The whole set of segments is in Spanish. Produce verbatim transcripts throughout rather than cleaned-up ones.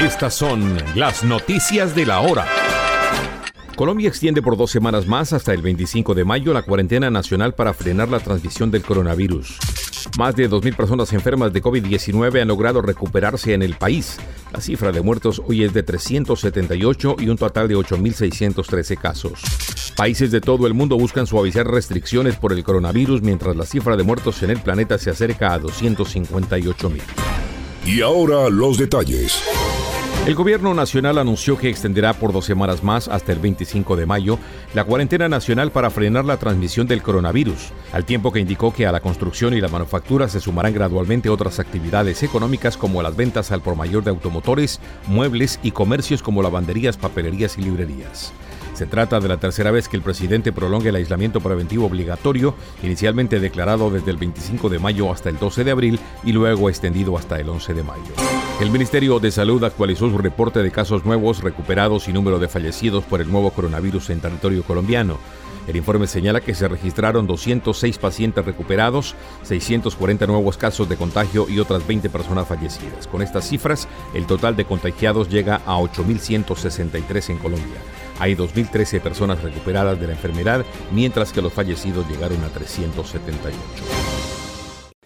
Estas son las noticias de la hora. Colombia extiende por dos semanas más, hasta el veinticinco de mayo, la cuarentena nacional para frenar la transmisión del coronavirus. Más de dos mil personas enfermas de COVID diecinueve han logrado recuperarse en el país. La cifra de muertos hoy es de trescientos setenta y ocho y un total de ocho mil seiscientos trece casos. Países de todo el mundo buscan suavizar restricciones por el coronavirus, mientras la cifra de muertos en el planeta se acerca a doscientos cincuenta y ocho mil. Y ahora los detalles. El gobierno nacional anunció que extenderá por dos semanas más, hasta el veinticinco de mayo, la cuarentena nacional para frenar la transmisión del coronavirus, al tiempo que indicó que a la construcción y la manufactura se sumarán gradualmente otras actividades económicas como las ventas al por mayor de automotores, muebles y comercios como lavanderías, papelerías y librerías. Se trata de la tercera vez que el presidente prolonga el aislamiento preventivo obligatorio, inicialmente declarado desde el veinticinco de mayo hasta el doce de abril y luego extendido hasta el once de mayo. El Ministerio de Salud actualizó su reporte de casos nuevos, recuperados y número de fallecidos por el nuevo coronavirus en territorio colombiano. El informe señala que se registraron doscientos seis pacientes recuperados, seiscientos cuarenta nuevos casos de contagio y otras veinte personas fallecidas. Con estas cifras, el total de contagiados llega a ocho mil ciento sesenta y tres en Colombia. Hay dos mil trece personas recuperadas de la enfermedad, mientras que los fallecidos llegaron a trescientos setenta y ocho.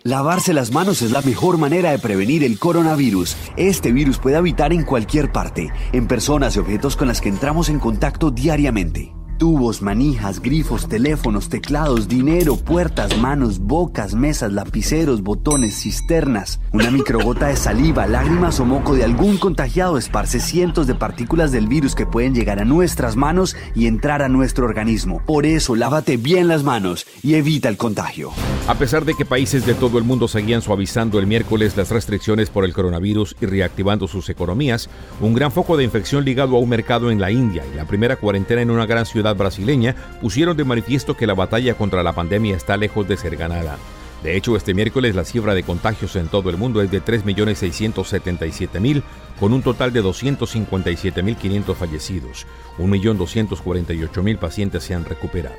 Lavarse las manos es la mejor manera de prevenir el coronavirus. Este virus puede habitar en cualquier parte, en personas y objetos con las que entramos en contacto diariamente. Tubos, manijas, grifos, teléfonos, teclados, dinero, puertas, manos, bocas, mesas, lapiceros, botones, cisternas. Una microgota de saliva, lágrimas o moco de algún contagiado esparce cientos de partículas del virus que pueden llegar a nuestras manos y entrar a nuestro organismo. Por eso, lávate bien las manos y evita el contagio. A pesar de que países de todo el mundo seguían suavizando el miércoles las restricciones por el coronavirus y reactivando sus economías, un gran foco de infección ligado a un mercado en la India y la primera cuarentena en una gran ciudad brasileña pusieron de manifiesto que la batalla contra la pandemia está lejos de ser ganada. De hecho, este miércoles la cifra de contagios en todo el mundo es de tres millones seiscientos setenta y siete mil, con un total de doscientos cincuenta y siete mil quinientos fallecidos. un millón doscientos cuarenta y ocho mil pacientes se han recuperado.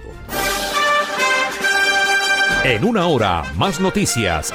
En una hora, más noticias.